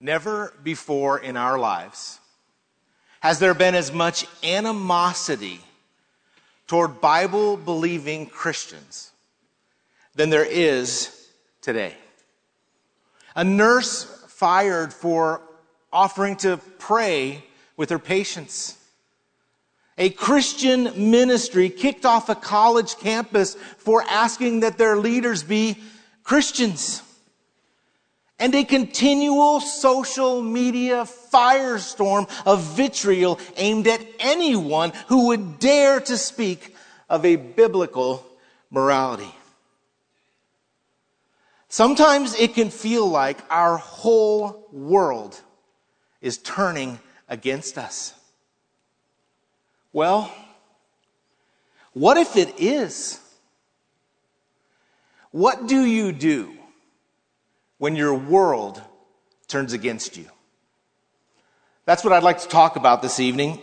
Never before in our lives has there been as much animosity toward Bible-believing Christians than there is today. A nurse fired for offering to pray with her patients. A Christian ministry kicked off a college campus for asking that their leaders be Christians. And a continual social media firestorm of vitriol aimed at anyone who would dare to speak of a biblical morality. Sometimes it can feel like our whole world is turning against us. Well, what if it is? What do you do when your world turns against you? That's what I'd like to talk about this evening.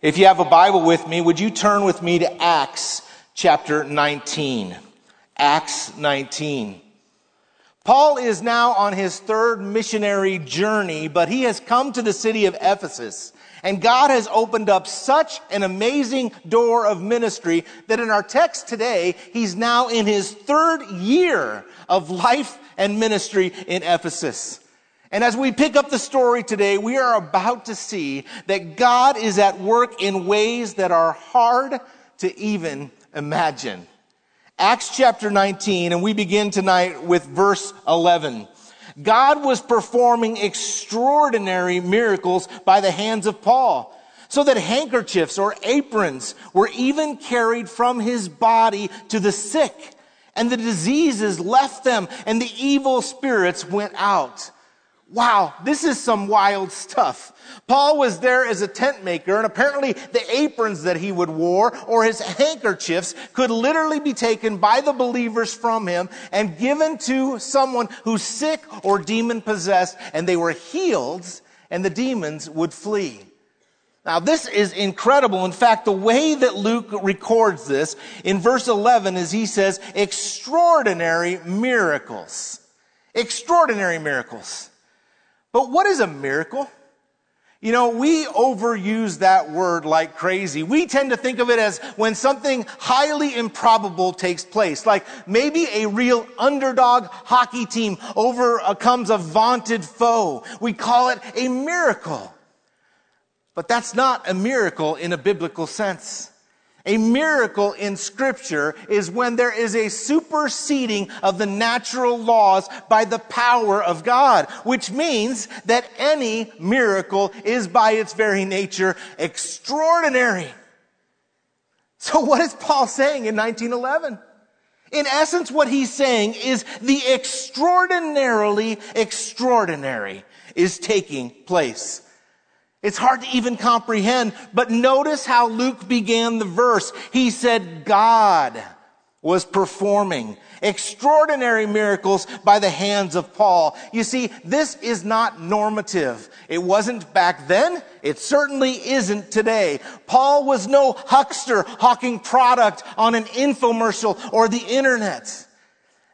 If you have a Bible with me, would you turn with me to Acts chapter 19? Acts 19. Paul is now on his third missionary journey, but he has come to the city of Ephesus. And God has opened up such an amazing door of ministry that in our text today, he's now in his third year of life and ministry in Ephesus. And as we pick up the story today, we are about to see that God is at work in ways that are hard to even imagine. Acts chapter 19, and we begin tonight with verse 11. God was performing extraordinary miracles by the hands of Paul, so that handkerchiefs or aprons were even carried from his body to the sick, and the diseases left them, and the evil spirits went out. Wow, this is some wild stuff. Paul was there as a tent maker, and apparently the aprons that he would wear or his handkerchiefs could literally be taken by the believers from him and given to someone who's sick or demon-possessed, and they were healed, and the demons would flee. Now, this is incredible. In fact, the way that Luke records this in verse 11 is he says, extraordinary miracles. Extraordinary miracles. But what is a miracle? You know, we overuse that word like crazy. We tend to think of it as when something highly improbable takes place, like maybe a real underdog hockey team overcomes a vaunted foe. We call it a miracle. But that's not a miracle in a biblical sense. A miracle in Scripture is when there is a superseding of the natural laws by the power of God, which means that any miracle is by its very nature extraordinary. So what is Paul saying in 1911? In essence, what he's saying is the extraordinarily extraordinary is taking place. It's hard to even comprehend, but notice how Luke began the verse. He said God was performing extraordinary miracles by the hands of Paul. You see, this is not normative. It wasn't back then. It certainly isn't today. Paul was no huckster hawking product on an infomercial or the internet.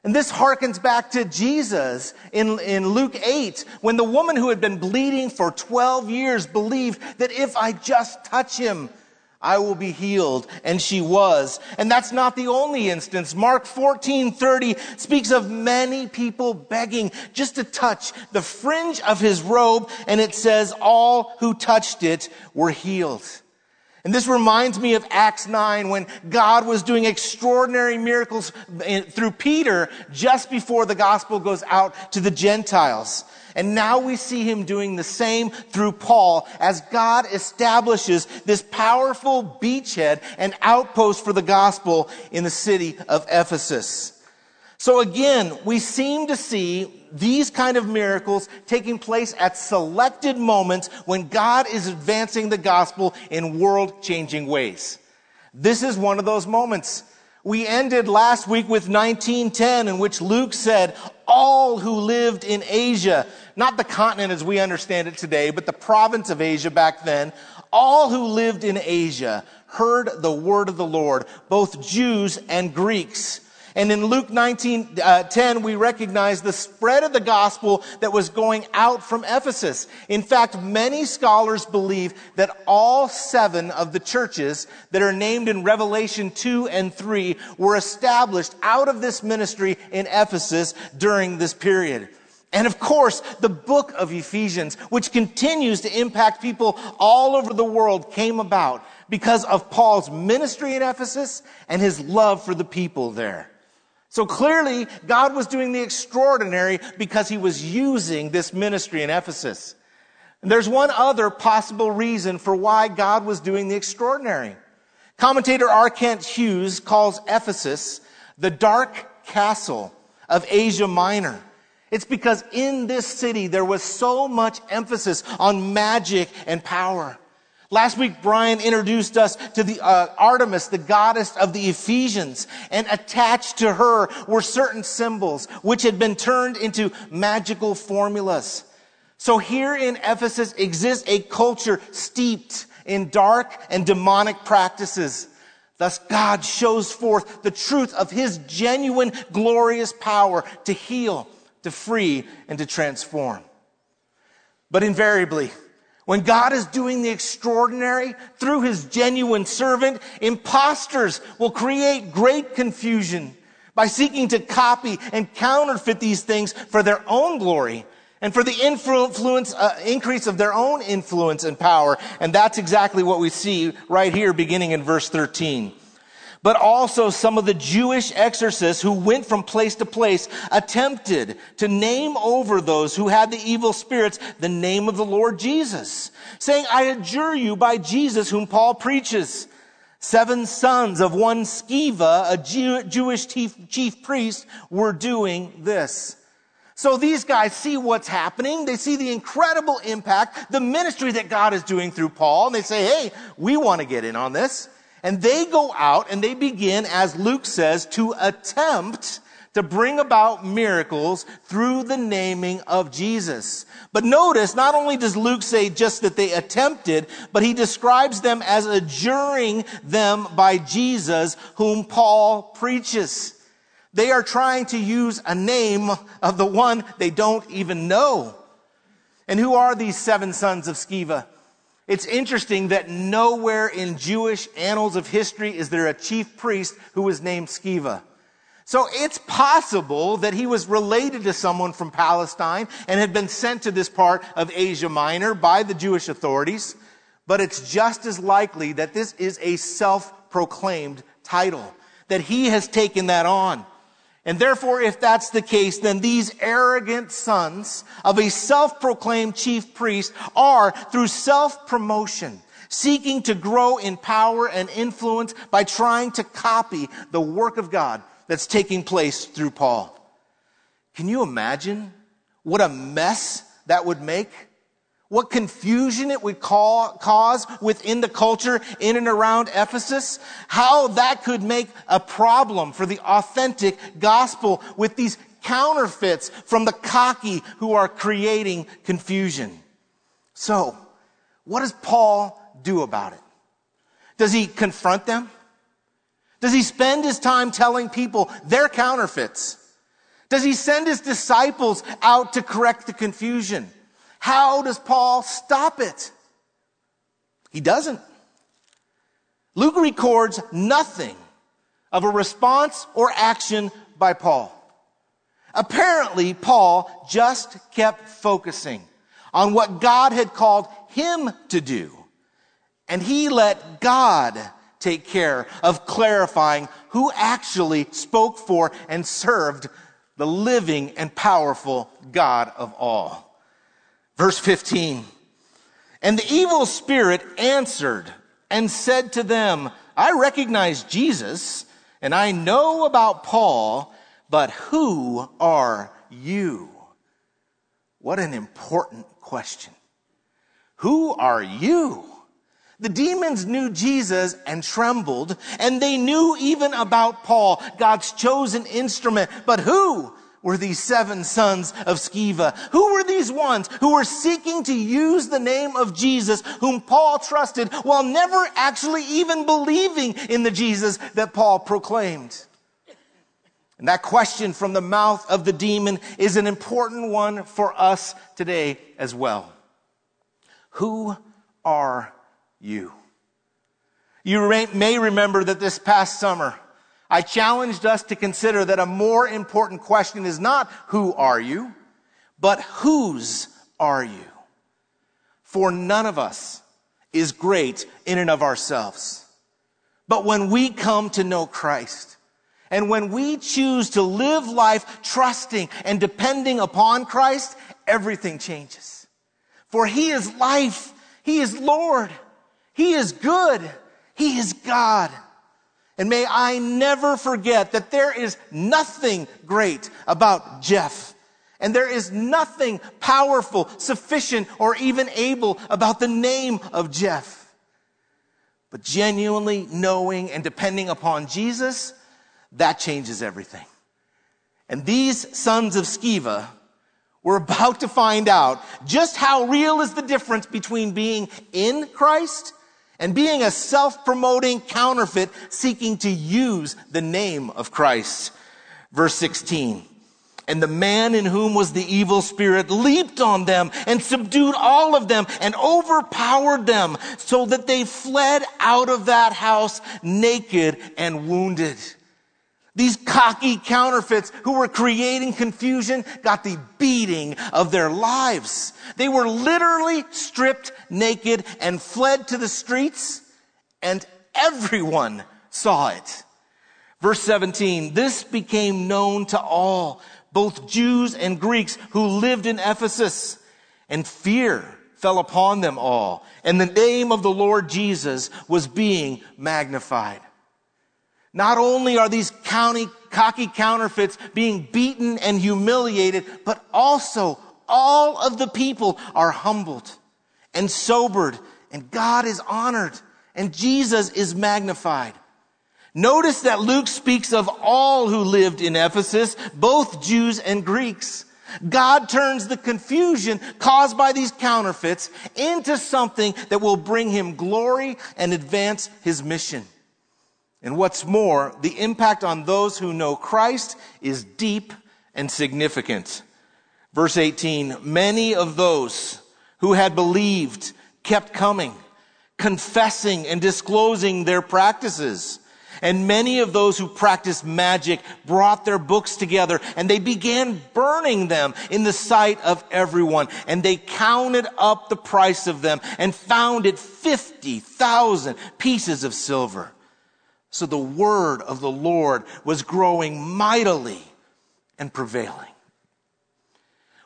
And this harkens back to Jesus in Luke 8, when the woman who had been bleeding for 12 years believed that if I just touch him, I will be healed. And she was. And that's not the only instance. Mark 14:30 speaks of many people begging just to touch the fringe of his robe. And it says all who touched it were healed. And this reminds me of Acts 9 when God was doing extraordinary miracles through Peter just before the gospel goes out to the Gentiles. And now we see him doing the same through Paul as God establishes this powerful beachhead and outpost for the gospel in the city of Ephesus. So again, we seem to see these kind of miracles taking place at selected moments when God is advancing the gospel in world-changing ways. This is one of those moments. We ended last week with 19:10, in which Luke said, all who lived in Asia, not the continent as we understand it today, but the province of Asia back then, all who lived in Asia heard the word of the Lord, both Jews and Greeks. And in Luke 19:10, we recognize the spread of the gospel that was going out from Ephesus. In fact, many scholars believe that all seven of the churches that are named in Revelation 2 and 3 were established out of this ministry in Ephesus during this period. And of course, the book of Ephesians, which continues to impact people all over the world, came about because of Paul's ministry in Ephesus and his love for the people there. So clearly, God was doing the extraordinary because he was using this ministry in Ephesus. And there's one other possible reason for why God was doing the extraordinary. Commentator R. Kent Hughes calls Ephesus the dark castle of Asia Minor. It's because in this city, there was so much emphasis on magic and power. Last week, Brian introduced us to the Artemis, the goddess of the Ephesians, and attached to her were certain symbols, which had been turned into magical formulas. So here in Ephesus exists a culture steeped in dark and demonic practices. Thus, God shows forth the truth of his genuine, glorious power to heal, to free, and to transform. But invariably, when God is doing the extraordinary through his genuine servant, imposters will create great confusion by seeking to copy and counterfeit these things for their own glory and for the increase of their own influence and power. And that's exactly what we see right here beginning in verse 13. But also some of the Jewish exorcists who went from place to place attempted to name over those who had the evil spirits the name of the Lord Jesus, saying, I adjure you by Jesus whom Paul preaches. 7 sons of one Sceva, a Jewish chief priest, were doing this. So these guys see what's happening. They see the incredible impact, the ministry that God is doing through Paul. And they say, hey, we want to get in on this. And they go out and they begin, as Luke says, to attempt to bring about miracles through the naming of Jesus. But notice, not only does Luke say just that they attempted, but he describes them as adjuring them by Jesus, whom Paul preaches. They are trying to use a name of the one they don't even know. And who are these 7 sons of Sceva? It's interesting that nowhere in Jewish annals of history is there a chief priest who was named Sceva. So it's possible that he was related to someone from Palestine and had been sent to this part of Asia Minor by the Jewish authorities. But it's just as likely that this is a self-proclaimed title, that he has taken that on. And therefore, if that's the case, then these arrogant sons of a self-proclaimed chief priest are, through self-promotion, seeking to grow in power and influence by trying to copy the work of God that's taking place through Paul. Can you imagine what a mess that would make? What confusion it would cause within the culture in and around Ephesus. How that could make a problem for the authentic gospel with these counterfeits from the cocky who are creating confusion. So, what does Paul do about it? Does he confront them? Does he spend his time telling people they're counterfeits? Does he send his disciples out to correct the confusion? How does Paul stop it? He doesn't. Luke records nothing of a response or action by Paul. Apparently, Paul just kept focusing on what God had called him to do, and he let God take care of clarifying who actually spoke for and served the living and powerful God of all. Verse 15, and the evil spirit answered and said to them, I recognize Jesus, and I know about Paul, but who are you? What an important question. Who are you? The demons knew Jesus and trembled, and they knew even about Paul, God's chosen instrument, but who were these 7 sons of Sceva? Who were these ones who were seeking to use the name of Jesus, whom Paul trusted, while never actually even believing in the Jesus that Paul proclaimed? And that question from the mouth of the demon is an important one for us today as well. Who are you? You may remember that this past summer, I challenged us to consider that a more important question is not who are you, but whose are you? For none of us is great in and of ourselves. But when we come to know Christ, and when we choose to live life trusting and depending upon Christ, everything changes. For He is life. He is Lord. He is good. He is God. And may I never forget that there is nothing great about Jeff. And there is nothing powerful, sufficient, or even able about the name of Jeff. But genuinely knowing and depending upon Jesus, that changes everything. And these sons of Sceva were about to find out just how real is the difference between being in Christ and being a self-promoting counterfeit seeking to use the name of Christ. Verse 16, and the man in whom was the evil spirit leaped on them and subdued all of them and overpowered them so that they fled out of that house naked and wounded. These cocky counterfeits who were creating confusion got the beating of their lives. They were literally stripped naked and fled to the streets, and everyone saw it. Verse 17, this became known to all, both Jews and Greeks who lived in Ephesus, and fear fell upon them all, and the name of the Lord Jesus was being magnified. Not only are these cocky counterfeits being beaten and humiliated, but also all of the people are humbled and sobered, and God is honored, and Jesus is magnified. Notice that Luke speaks of all who lived in Ephesus, both Jews and Greeks. God turns the confusion caused by these counterfeits into something that will bring Him glory and advance His mission. And what's more, the impact on those who know Christ is deep and significant. Verse 18, many of those who had believed kept coming, confessing and disclosing their practices. And many of those who practiced magic brought their books together and they began burning them in the sight of everyone. And they counted up the price of them and found it 50,000 pieces of silver. So the word of the Lord was growing mightily and prevailing.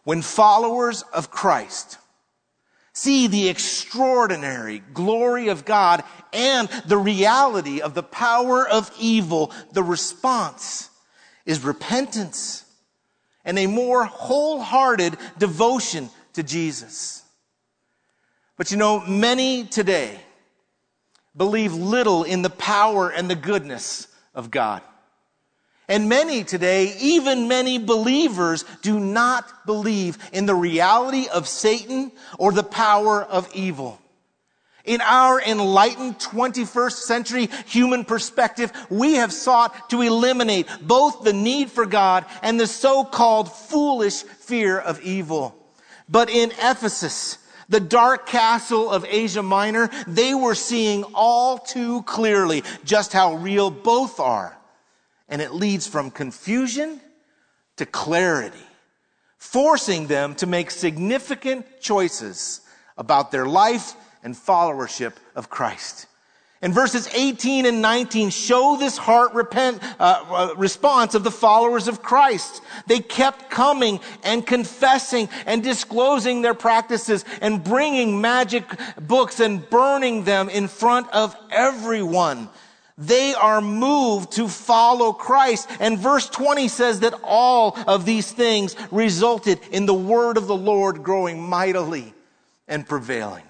When followers of Christ see the extraordinary glory of God and the reality of the power of evil, the response is repentance and a more wholehearted devotion to Jesus. But you know, many today believe little in the power and the goodness of God. And many today, even many believers, do not believe in the reality of Satan or the power of evil. In our enlightened 21st century human perspective, we have sought to eliminate both the need for God and the so-called foolish fear of evil. But in Ephesus, the dark castle of Asia Minor, they were seeing all too clearly just how real both are. And it leads from confusion to clarity, forcing them to make significant choices about their life and followership of Christ. And verses 18 and 19 show this heart response of the followers of Christ. They kept coming and confessing and disclosing their practices and bringing magic books and burning them in front of everyone. They are moved to follow Christ. And verse 20 says that all of these things resulted in the word of the Lord growing mightily and prevailing.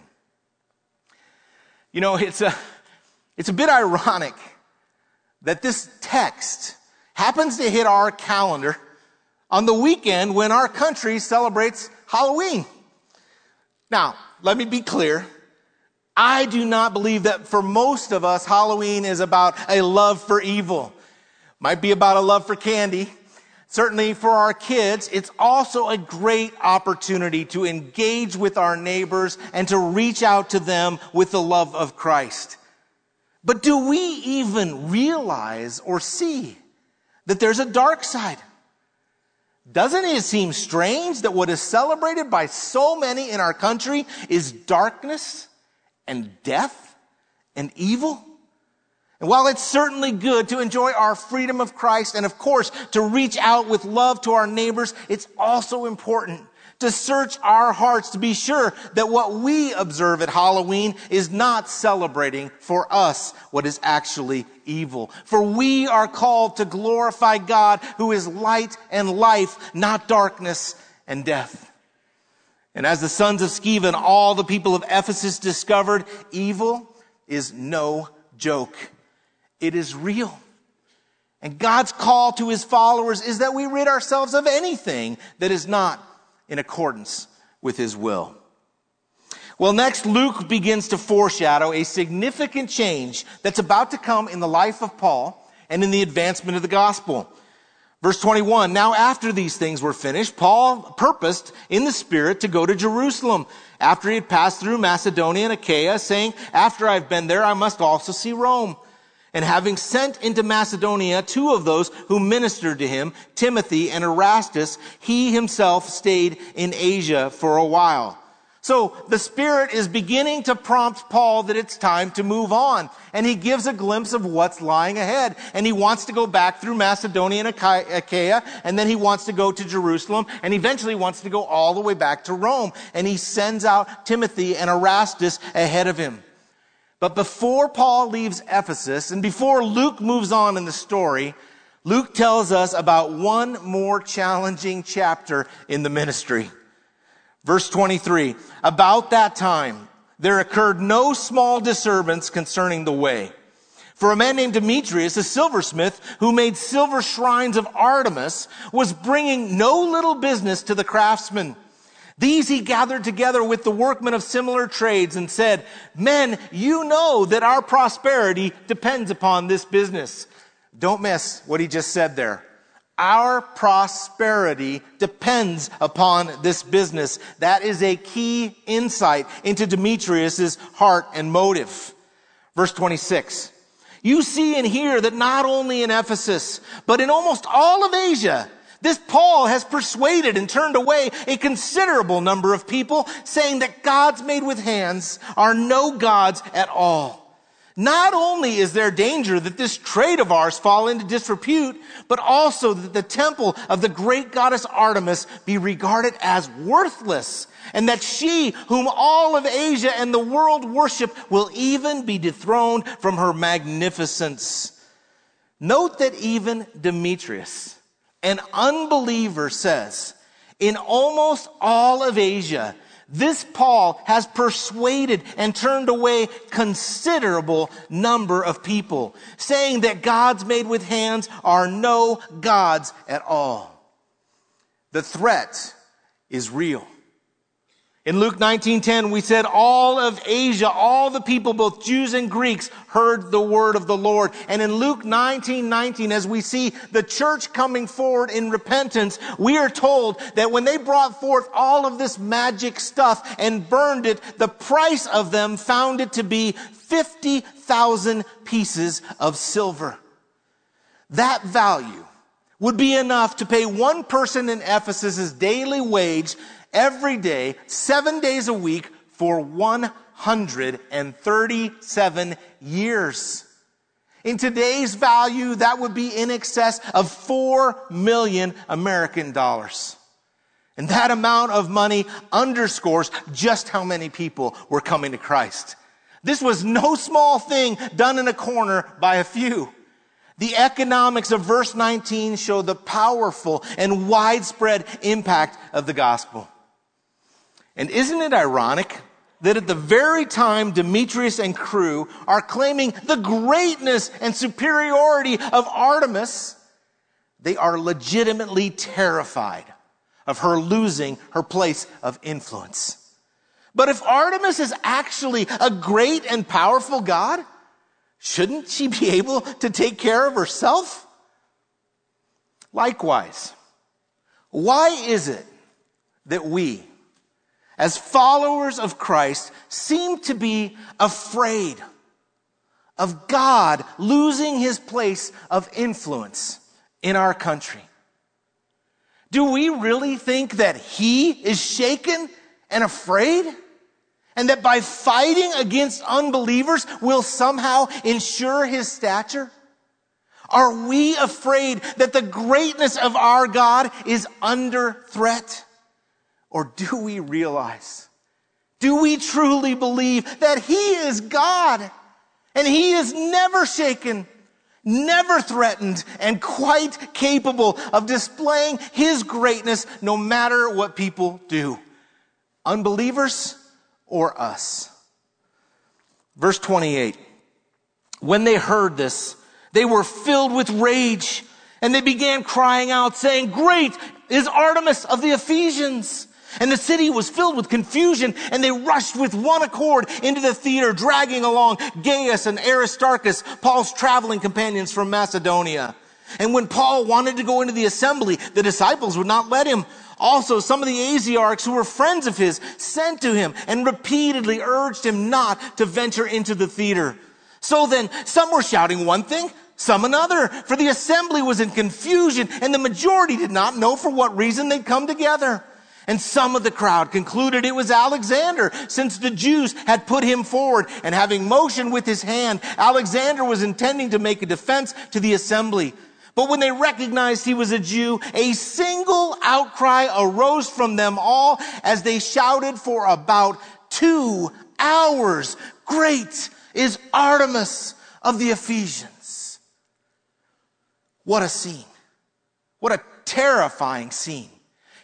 You know, it's a bit ironic that this text happens to hit our calendar on the weekend when our country celebrates Halloween. Now, let me be clear. I do not believe that for most of us, Halloween is about a love for evil. Might be about a love for candy. Certainly for our kids, it's also a great opportunity to engage with our neighbors and to reach out to them with the love of Christ. But do we even realize or see that there's a dark side? Doesn't it seem strange that what is celebrated by so many in our country is darkness and death and evil? And while it's certainly good to enjoy our freedom of Christ and, of course, to reach out with love to our neighbors, it's also important to search our hearts to be sure that what we observe at Halloween is not celebrating for us what is actually evil. For we are called to glorify God, who is light and life, not darkness and death. And as the sons of Sceva and all the people of Ephesus discovered, evil is no joke. It is real. And God's call to his followers is that we rid ourselves of anything that is not in accordance with his will. Well, next, Luke begins to foreshadow a significant change that's about to come in the life of Paul and in the advancement of the gospel. Verse 21, now after these things were finished, Paul purposed in the Spirit to go to Jerusalem after he had passed through Macedonia and Achaia, saying, after I've been there, I must also see Rome. And having sent into Macedonia two of those who ministered to him, Timothy and Erastus, he himself stayed in Asia for a while. So the Spirit is beginning to prompt Paul that it's time to move on. And he gives a glimpse of what's lying ahead. And he wants to go back through Macedonia and Achaia. And then he wants to go to Jerusalem. And eventually wants to go all the way back to Rome. And he sends out Timothy and Erastus ahead of him. But before Paul leaves Ephesus and before Luke moves on in the story, Luke tells us about one more challenging chapter in the ministry. Verse 23, about that time, there occurred no small disturbance concerning the way. For a man named Demetrius, a silversmith who made silver shrines of Artemis, was bringing no little business to the craftsmen. These he gathered together with the workmen of similar trades and said, men, you know that our prosperity depends upon this business. Don't miss what he just said there. Our prosperity depends upon this business. That is a key insight into Demetrius's heart and motive. Verse 26. You see and hear that not only in Ephesus, but in almost all of Asia, this Paul has persuaded and turned away a considerable number of people, saying that gods made with hands are no gods at all. Not only is there danger that this trade of ours fall into disrepute, but also that the temple of the great goddess Artemis be regarded as worthless, and that she, whom all of Asia and the world worship, will even be dethroned from her magnificence. Note that even Demetrius, an unbeliever, says, in almost all of Asia, this Paul has persuaded and turned away considerable number of people, saying that gods made with hands are no gods at all. The threat is real. In Luke 19:10, we said all of Asia, all the people, both Jews and Greeks, heard the word of the Lord. And in Luke 19:19, as we see the church coming forward in repentance, we are told that when they brought forth all of this magic stuff and burned it, the price of them found it to be 50,000 pieces of silver. That value would be enough to pay one person in Ephesus' daily wage every day, 7 days a week, for 137 years. In today's value, that would be in excess of $4 million American dollars. And that amount of money underscores just how many people were coming to Christ. This was no small thing done in a corner by a few. The economics of verse 19 show the powerful and widespread impact of the gospel. And isn't it ironic that at the very time Demetrius and crew are claiming the greatness and superiority of Artemis, they are legitimately terrified of her losing her place of influence. But if Artemis is actually a great and powerful god, shouldn't she be able to take care of herself? Likewise, Why is it that we, as followers of Christ, seem to be afraid of God losing his place of influence in our country? Do we really think that he is shaken and afraid? And that by fighting against unbelievers will somehow ensure his stature? Are we afraid that the greatness of our God is under threat? Or do we realize, do we truly believe that he is God and he is never shaken, never threatened, and quite capable of displaying his greatness no matter what people do, unbelievers or us? Verse 28, when they heard this, they were filled with rage and they began crying out saying, "Great is Artemis of the Ephesians." And the city was filled with confusion, and they rushed with one accord into the theater, dragging along Gaius and Aristarchus, Paul's traveling companions from Macedonia. And when Paul wanted to go into the assembly, the disciples would not let him. Also, some of the Asiarchs, who were friends of his, sent to him and repeatedly urged him not to venture into the theater. So then, some were shouting one thing, some another, for the assembly was in confusion, and the majority did not know for what reason they'd come together. And some of the crowd concluded it was Alexander, since the Jews had put him forward. And having motioned with his hand, Alexander was intending to make a defense to the assembly. But when they recognized he was a Jew, a single outcry arose from them all as they shouted for about 2 hours, "Great is Artemis of the Ephesians." What a scene. What a terrifying scene.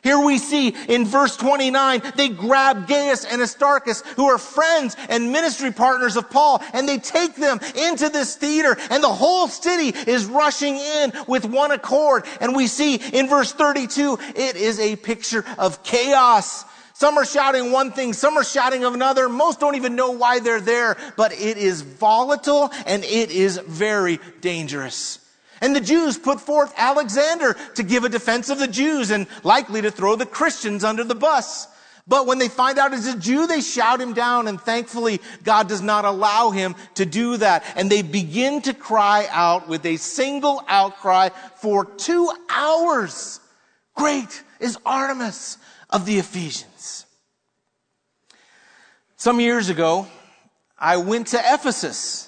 Here we see in verse 29, they grab Gaius and Aristarchus, who are friends and ministry partners of Paul, and they take them into this theater, and the whole city is rushing in with one accord. And we see in verse 32, it is a picture of chaos. Some are shouting one thing, some are shouting of another. Most don't even know why they're there, but it is volatile and it is very dangerous. And the Jews put forth Alexander to give a defense of the Jews and likely to throw the Christians under the bus. But when they find out he's a Jew, they shout him down, and thankfully God does not allow him to do that. And they begin to cry out with a single outcry for 2 hours. "Great is Artemis of the Ephesians." Some years ago, I went to Ephesus,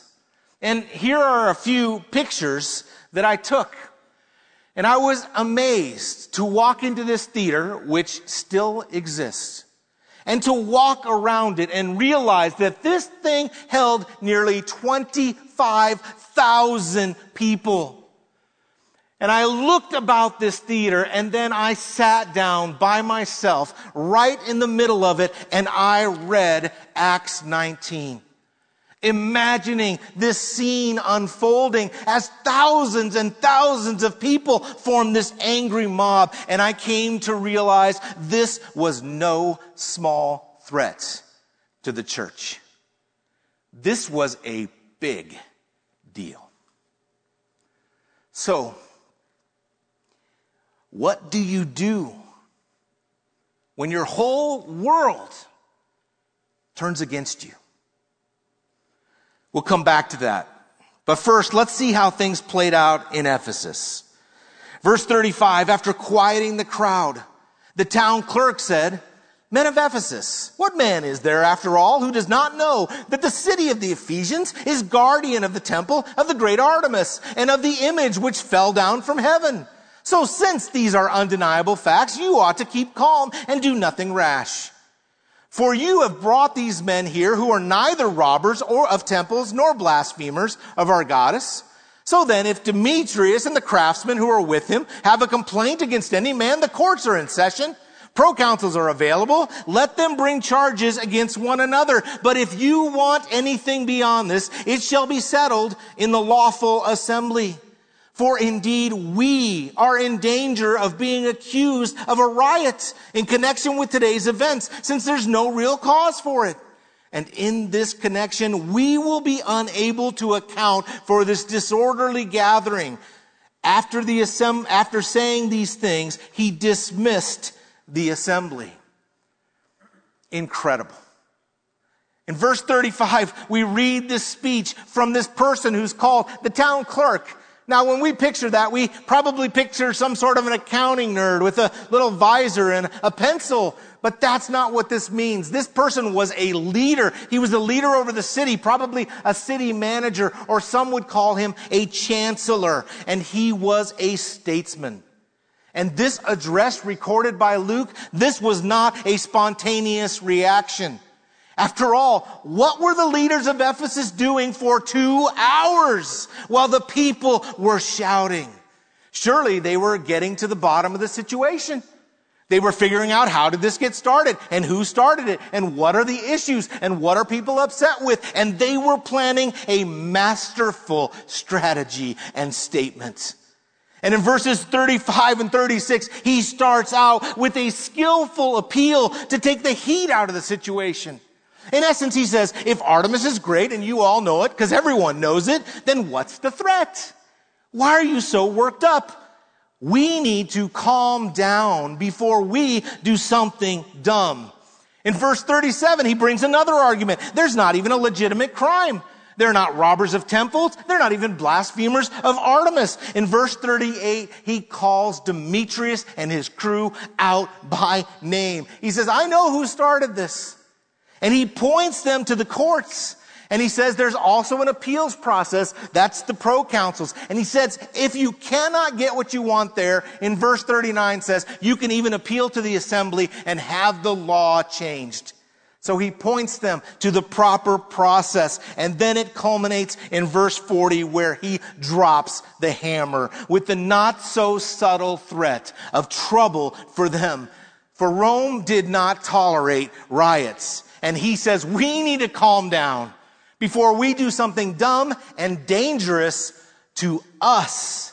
and here are a few pictures that I took. And I was amazed to walk into this theater, which still exists, and to walk around it and realize that this thing held nearly 25,000 people. And I looked about this theater, and then I sat down by myself right in the middle of it, and I read Acts 19. Imagining this scene unfolding as thousands and thousands of people formed this angry mob. And I came to realize this was no small threat to the church. This was a big deal. So, what do you do when your whole world turns against you? We'll come back to that. But first, let's see how things played out in Ephesus. Verse 35, after quieting the crowd, the town clerk said, "Men of Ephesus, what man is there after all who does not know that the city of the Ephesians is guardian of the temple of the great Artemis and of the image which fell down from heaven? So since these are undeniable facts, you ought to keep calm and do nothing rash. For you have brought these men here who are neither robbers or of temples nor blasphemers of our goddess. So then, if Demetrius and the craftsmen who are with him have a complaint against any man, the courts are in session. Proconsuls are available. Let them bring charges against one another. But if you want anything beyond this, it shall be settled in the lawful assembly. For indeed, we are in danger of being accused of a riot in connection with today's events, since there's no real cause for it. And in this connection, we will be unable to account for this disorderly gathering. After saying these things, he dismissed the assembly. Incredible. In verse 35, we read this speech from this person who's called the town clerk. Now, when we picture that, we probably picture some sort of an accounting nerd with a little visor and a pencil. But that's not what this means. This person was a leader. He was the leader over the city, probably a city manager, or some would call him a chancellor. And he was a statesman. And this address recorded by Luke, this was not a spontaneous reaction. After all, what were the leaders of Ephesus doing for 2 hours while the people were shouting? Surely they were getting to the bottom of the situation. They were figuring out, how did this get started, and who started it, and what are the issues, and what are people upset with? And they were planning a masterful strategy and statement. And in verses 35 and 36, he starts out with a skillful appeal to take the heat out of the situation. In essence, he says, if Artemis is great, and you all know it, because everyone knows it, then what's the threat? Why are you so worked up? We need to calm down before we do something dumb. In verse 37, he brings another argument. There's not even a legitimate crime. They're not robbers of temples. They're not even blasphemers of Artemis. In verse 38, he calls Demetrius and his crew out by name. He says, I know who started this. And he points them to the courts. And he says there's also an appeals process. That's the proconsuls. And he says, if you cannot get what you want there, in verse 39 says, you can even appeal to the assembly and have the law changed. So he points them to the proper process. And then it culminates in verse 40, where he drops the hammer with the not so subtle threat of trouble for them. For Rome did not tolerate riots. And he says, we need to calm down before we do something dumb and dangerous to us.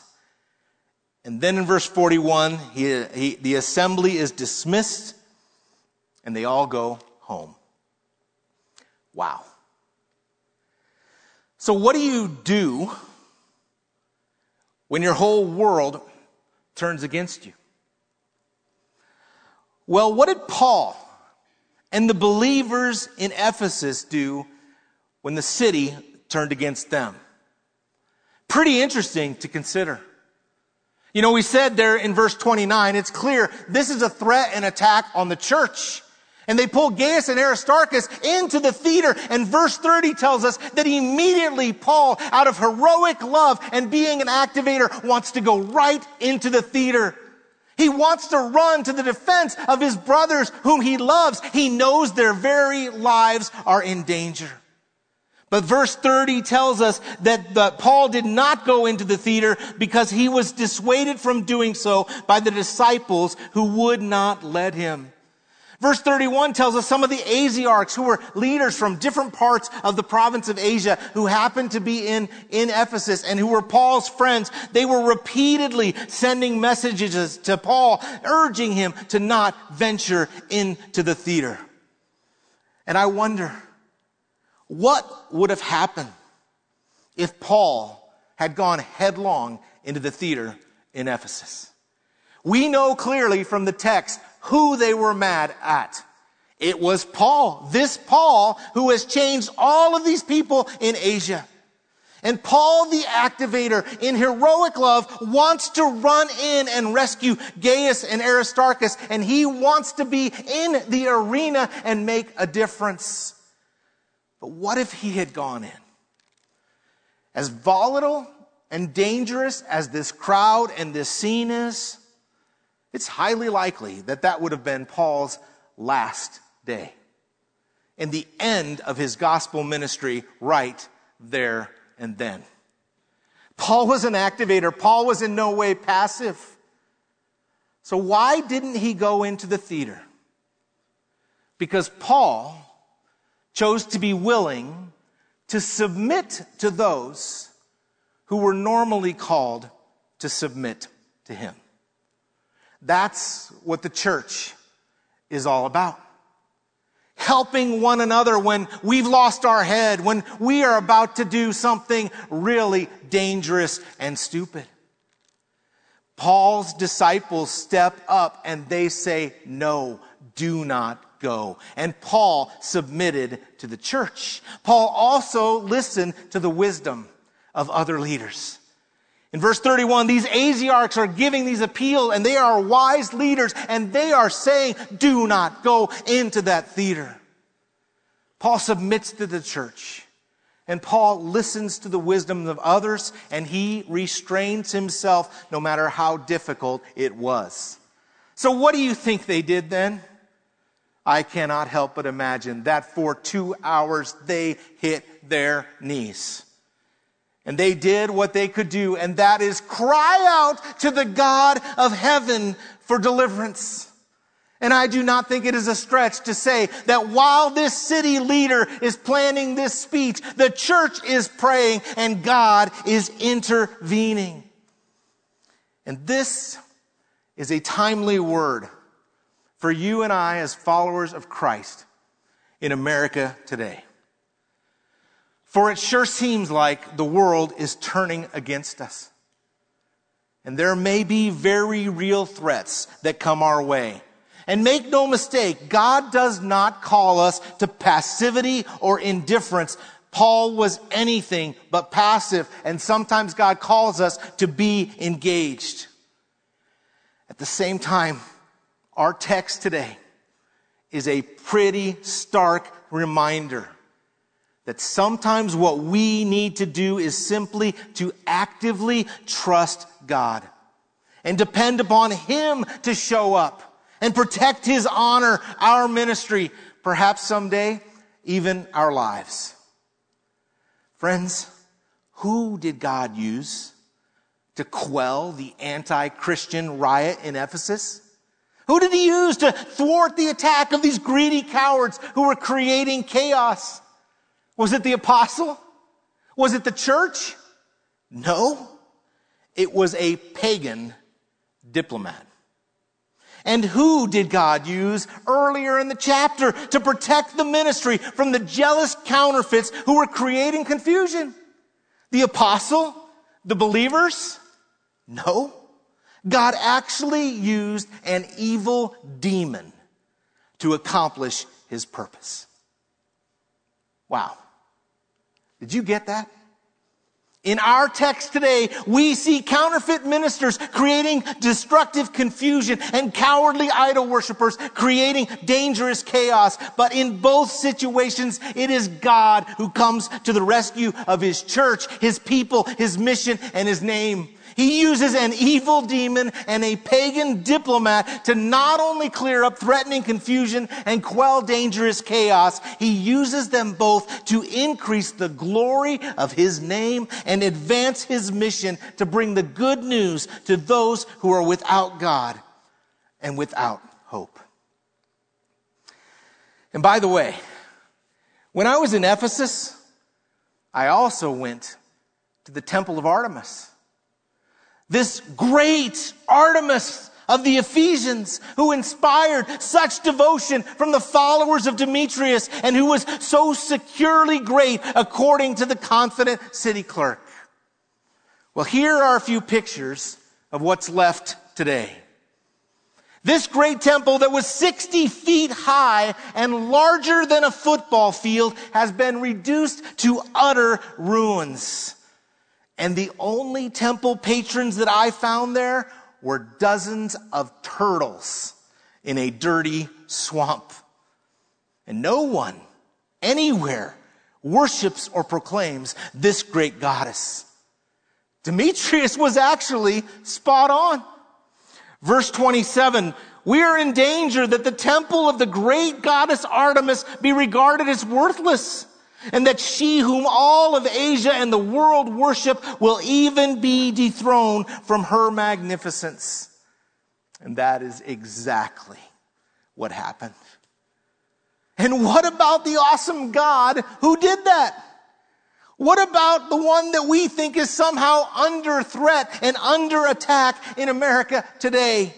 And then in verse 41, the assembly is dismissed and they all go home. Wow. So what do you do when your whole world turns against you? Well, what did Paul and the believers in Ephesus do when the city turned against them? Pretty interesting to consider. You know, we said there in verse 29, it's clear this is a threat and attack on the church. And they pull Gaius and Aristarchus into the theater. And verse 30 tells us that immediately Paul, out of heroic love and being an activator, wants to go right into the theater. He wants to run to the defense of his brothers whom he loves. He knows their very lives are in danger. But verse 30 tells us that Paul did not go into the theater because he was dissuaded from doing so by the disciples who would not let him. Verse 31 tells us some of the Asiarchs, who were leaders from different parts of the province of Asia, who happened to be in Ephesus and who were Paul's friends, they were repeatedly sending messages to Paul, urging him to not venture into the theater. And I wonder, what would have happened if Paul had gone headlong into the theater in Ephesus? We know clearly from the text who they were mad at. It was Paul, this Paul who has changed all of these people in Asia. And Paul, the activator, in heroic love, wants to run in and rescue Gaius and Aristarchus, and he wants to be in the arena and make a difference. But what if he had gone in? As volatile and dangerous as this crowd and this scene is, it's highly likely that that would have been Paul's last day and the end of his gospel ministry right there and then. Paul was an activator. Paul was in no way passive. So why didn't he go into the theater? Because Paul chose to be willing to submit to those who were normally called to submit to him. That's what the church is all about. Helping one another when we've lost our head, when we are about to do something really dangerous and stupid. Paul's disciples step up and they say, no, do not go. And Paul submitted to the church. Paul also listened to the wisdom of other leaders. In verse 31, these Asiarchs are giving these appeals, and they are wise leaders, and they are saying, do not go into that theater. Paul submits to the church, and Paul listens to the wisdom of others, and he restrains himself no matter how difficult it was. So what do you think they did then? I cannot help but imagine that for 2 hours they hit their knees. And they did what they could do, and that is cry out to the God of heaven for deliverance. And I do not think it is a stretch to say that while this city leader is planning this speech, the church is praying and God is intervening. And this is a timely word for you and I as followers of Christ in America today. For it sure seems like the world is turning against us. And there may be very real threats that come our way. And make no mistake, God does not call us to passivity or indifference. Paul was anything but passive, and sometimes God calls us to be engaged. At the same time, our text today is a pretty stark reminder that sometimes what we need to do is simply to actively trust God and depend upon Him to show up and protect His honor, our ministry, perhaps someday even our lives. Friends, who did God use to quell the anti-Christian riot in Ephesus? Who did He use to thwart the attack of these greedy cowards who were creating chaos? Was it the apostle? Was it the church? No, it was a pagan diplomat. And who did God use earlier in the chapter to protect the ministry from the jealous counterfeits who were creating confusion? The apostle? The believers? No, God actually used an evil demon to accomplish His purpose. Wow. Did you get that? In our text today, we see counterfeit ministers creating destructive confusion and cowardly idol worshipers creating dangerous chaos. But in both situations, it is God who comes to the rescue of His church, His people, His mission, and His name. He uses an evil demon and a pagan diplomat to not only clear up threatening confusion and quell dangerous chaos, He uses them both to increase the glory of His name and advance His mission to bring the good news to those who are without God and without hope. And by the way, when I was in Ephesus, I also went to the Temple of Artemis. This great Artemis of the Ephesians who inspired such devotion from the followers of Demetrius and who was so securely great according to the confident city clerk. Well, here are a few pictures of what's left today. This great temple that was 60 feet high and larger than a football field has been reduced to utter ruins. And the only temple patrons that I found there were dozens of turtles in a dirty swamp. And no one anywhere worships or proclaims this great goddess. Demetrius was actually spot on. Verse 27, we are in danger that the temple of the great goddess Artemis be regarded as worthless, and that she whom all of Asia and the world worship will even be dethroned from her magnificence. And that is exactly what happened. And what about the awesome God who did that? What about the one that we think is somehow under threat and under attack in America today?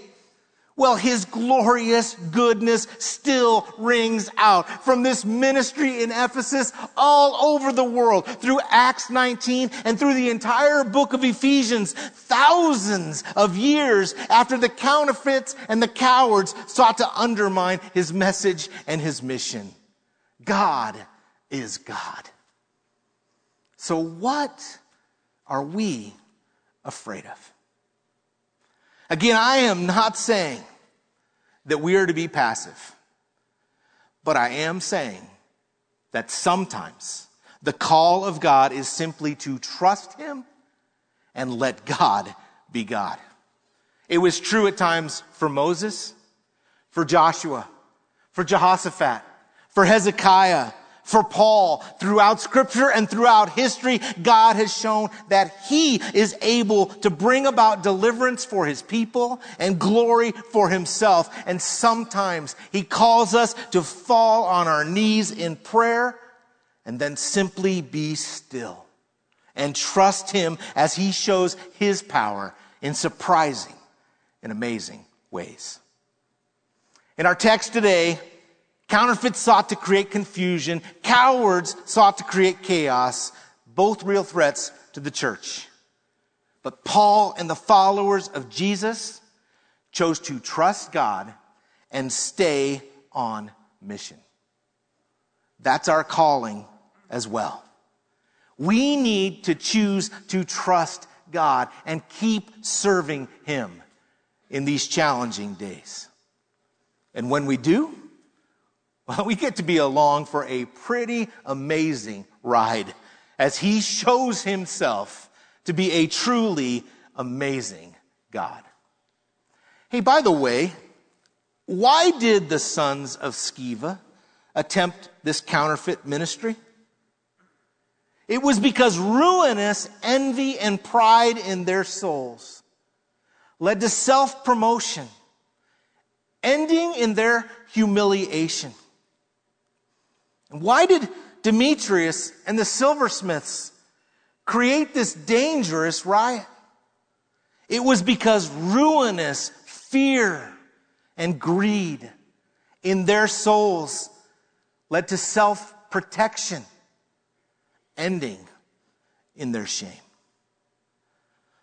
Well, his glorious goodness still rings out from this ministry in Ephesus all over the world through Acts 19 and through the entire book of Ephesians, thousands of years after the counterfeits and the cowards sought to undermine his message and his mission. God is God. So what are we afraid of? Again, I am not saying that we are to be passive, but I am saying that sometimes the call of God is simply to trust him and let God be God. It was true at times for Moses, for Joshua, for Jehoshaphat, for Hezekiah, for Paul. Throughout Scripture and throughout history, God has shown that he is able to bring about deliverance for his people and glory for himself. And sometimes he calls us to fall on our knees in prayer and then simply be still and trust him as he shows his power in surprising and amazing ways. In our text today, counterfeits sought to create confusion. Cowards sought to create chaos. Both real threats to the church. But Paul and the followers of Jesus chose to trust God and stay on mission. That's our calling as well. We need to choose to trust God and keep serving him in these challenging days. And when we do, well, we get to be along for a pretty amazing ride as he shows himself to be a truly amazing God. Hey, by the way, why did the sons of Sceva attempt this counterfeit ministry? It was because ruinous envy and pride in their souls led to self-promotion, ending in their humiliation. Why did Demetrius and the silversmiths create this dangerous riot? It was because ruinous fear and greed in their souls led to self-protection, ending in their shame.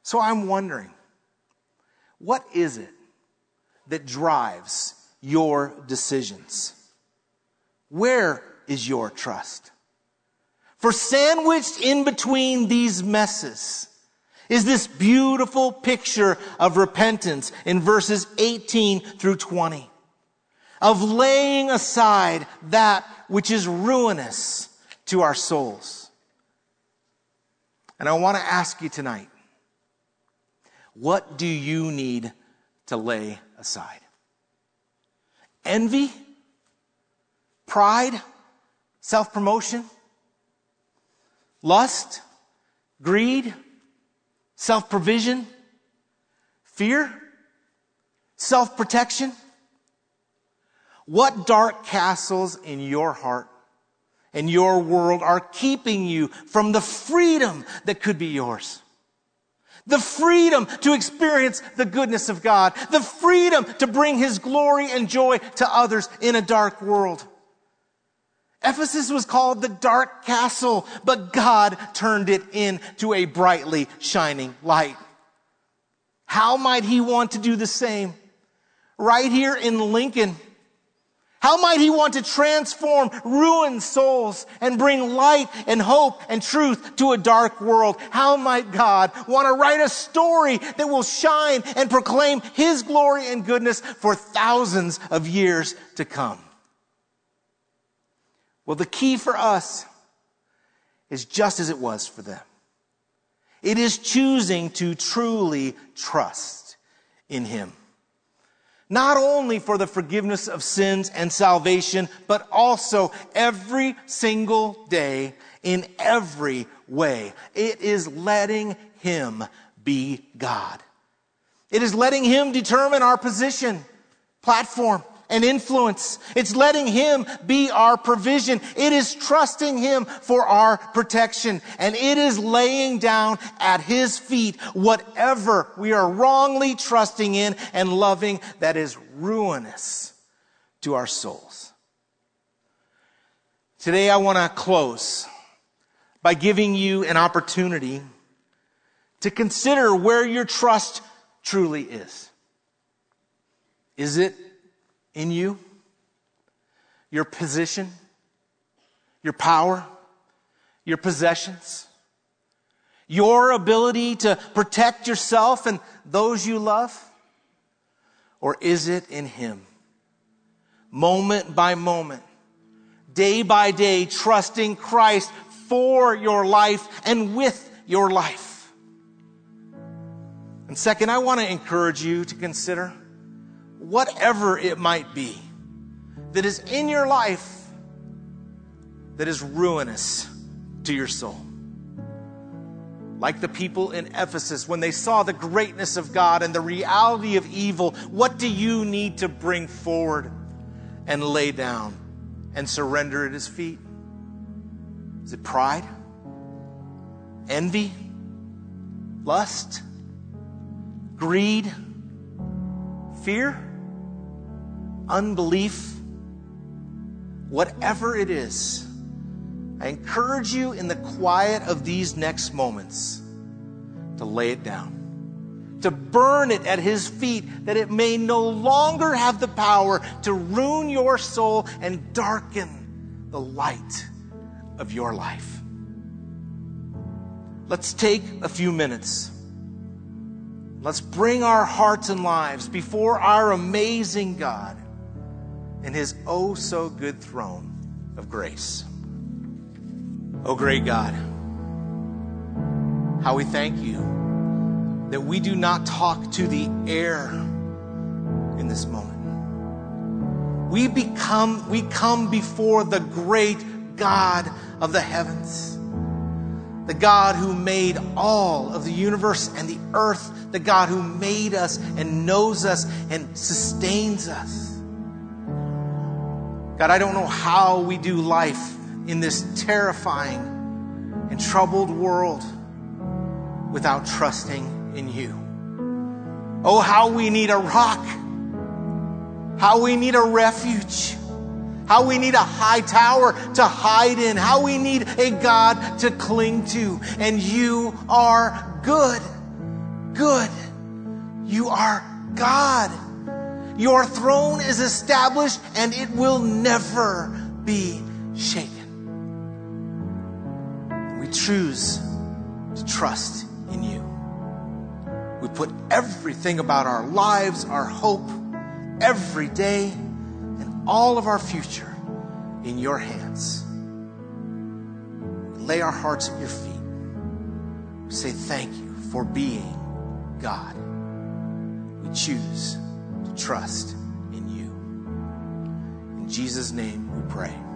So I'm wondering, what is it that drives your decisions? Where is your trust? For sandwiched in between these messes is this beautiful picture of repentance in verses 18 through 20, of laying aside that which is ruinous to our souls. And I want to ask you tonight, what do you need to lay aside? Envy? Pride? Self-promotion, lust, greed, self-provision, fear, self-protection. What dark castles in your heart and your world are keeping you from the freedom that could be yours? The freedom to experience the goodness of God, the freedom to bring his glory and joy to others in a dark world. Ephesus was called the dark castle, but God turned it into a brightly shining light. How might he want to do the same right here in Lincoln? How might he want to transform ruined souls and bring light and hope and truth to a dark world? How might God want to write a story that will shine and proclaim his glory and goodness for thousands of years to come? Well, the key for us is just as it was for them. It is choosing to truly trust in him, not only for the forgiveness of sins and salvation, but also every single day in every way. It is letting him be God. It is letting him determine our position, platform, and influence. It's letting Him be our provision. It is trusting Him for our protection. And it is laying down at His feet whatever we are wrongly trusting in and loving that is ruinous to our souls. Today I want to close by giving you an opportunity to consider where your trust truly is. Is it in you? Your position? Your power? Your possessions? Your ability to protect yourself and those you love? Or is it in Him? Moment by moment, day by day, trusting Christ for your life and with your life. And second, I want to encourage you to consider whatever it might be that is in your life that is ruinous to your soul. Like the people in Ephesus, when they saw the greatness of God and the reality of evil, what do you need to bring forward and lay down and surrender at His feet? Is it pride? Envy? Lust? Greed? Fear? Unbelief? Whatever it is, I encourage you in the quiet of these next moments to lay it down, to burn it at His feet, that it may no longer have the power to ruin your soul and darken the light of your life. Let's take a few minutes. Let's bring our hearts and lives before our amazing God and His oh so good throne of grace. Oh great God, how we thank You that we do not talk to the air in this moment. We come before the great God of the heavens, the God who made all of the universe and the earth, the God who made us and knows us and sustains us. God, I don't know how we do life in this terrifying and troubled world without trusting in You. Oh, how we need a rock, how we need a refuge, how we need a high tower to hide in, how we need a God to cling to. And You are good, good. You are God. Your throne is established and it will never be shaken. We choose to trust in You. We put everything about our lives, our hope, every day, all of our future in Your hands. We lay our hearts at Your feet. We say thank You for being God. We choose to trust in You. In Jesus' name we pray.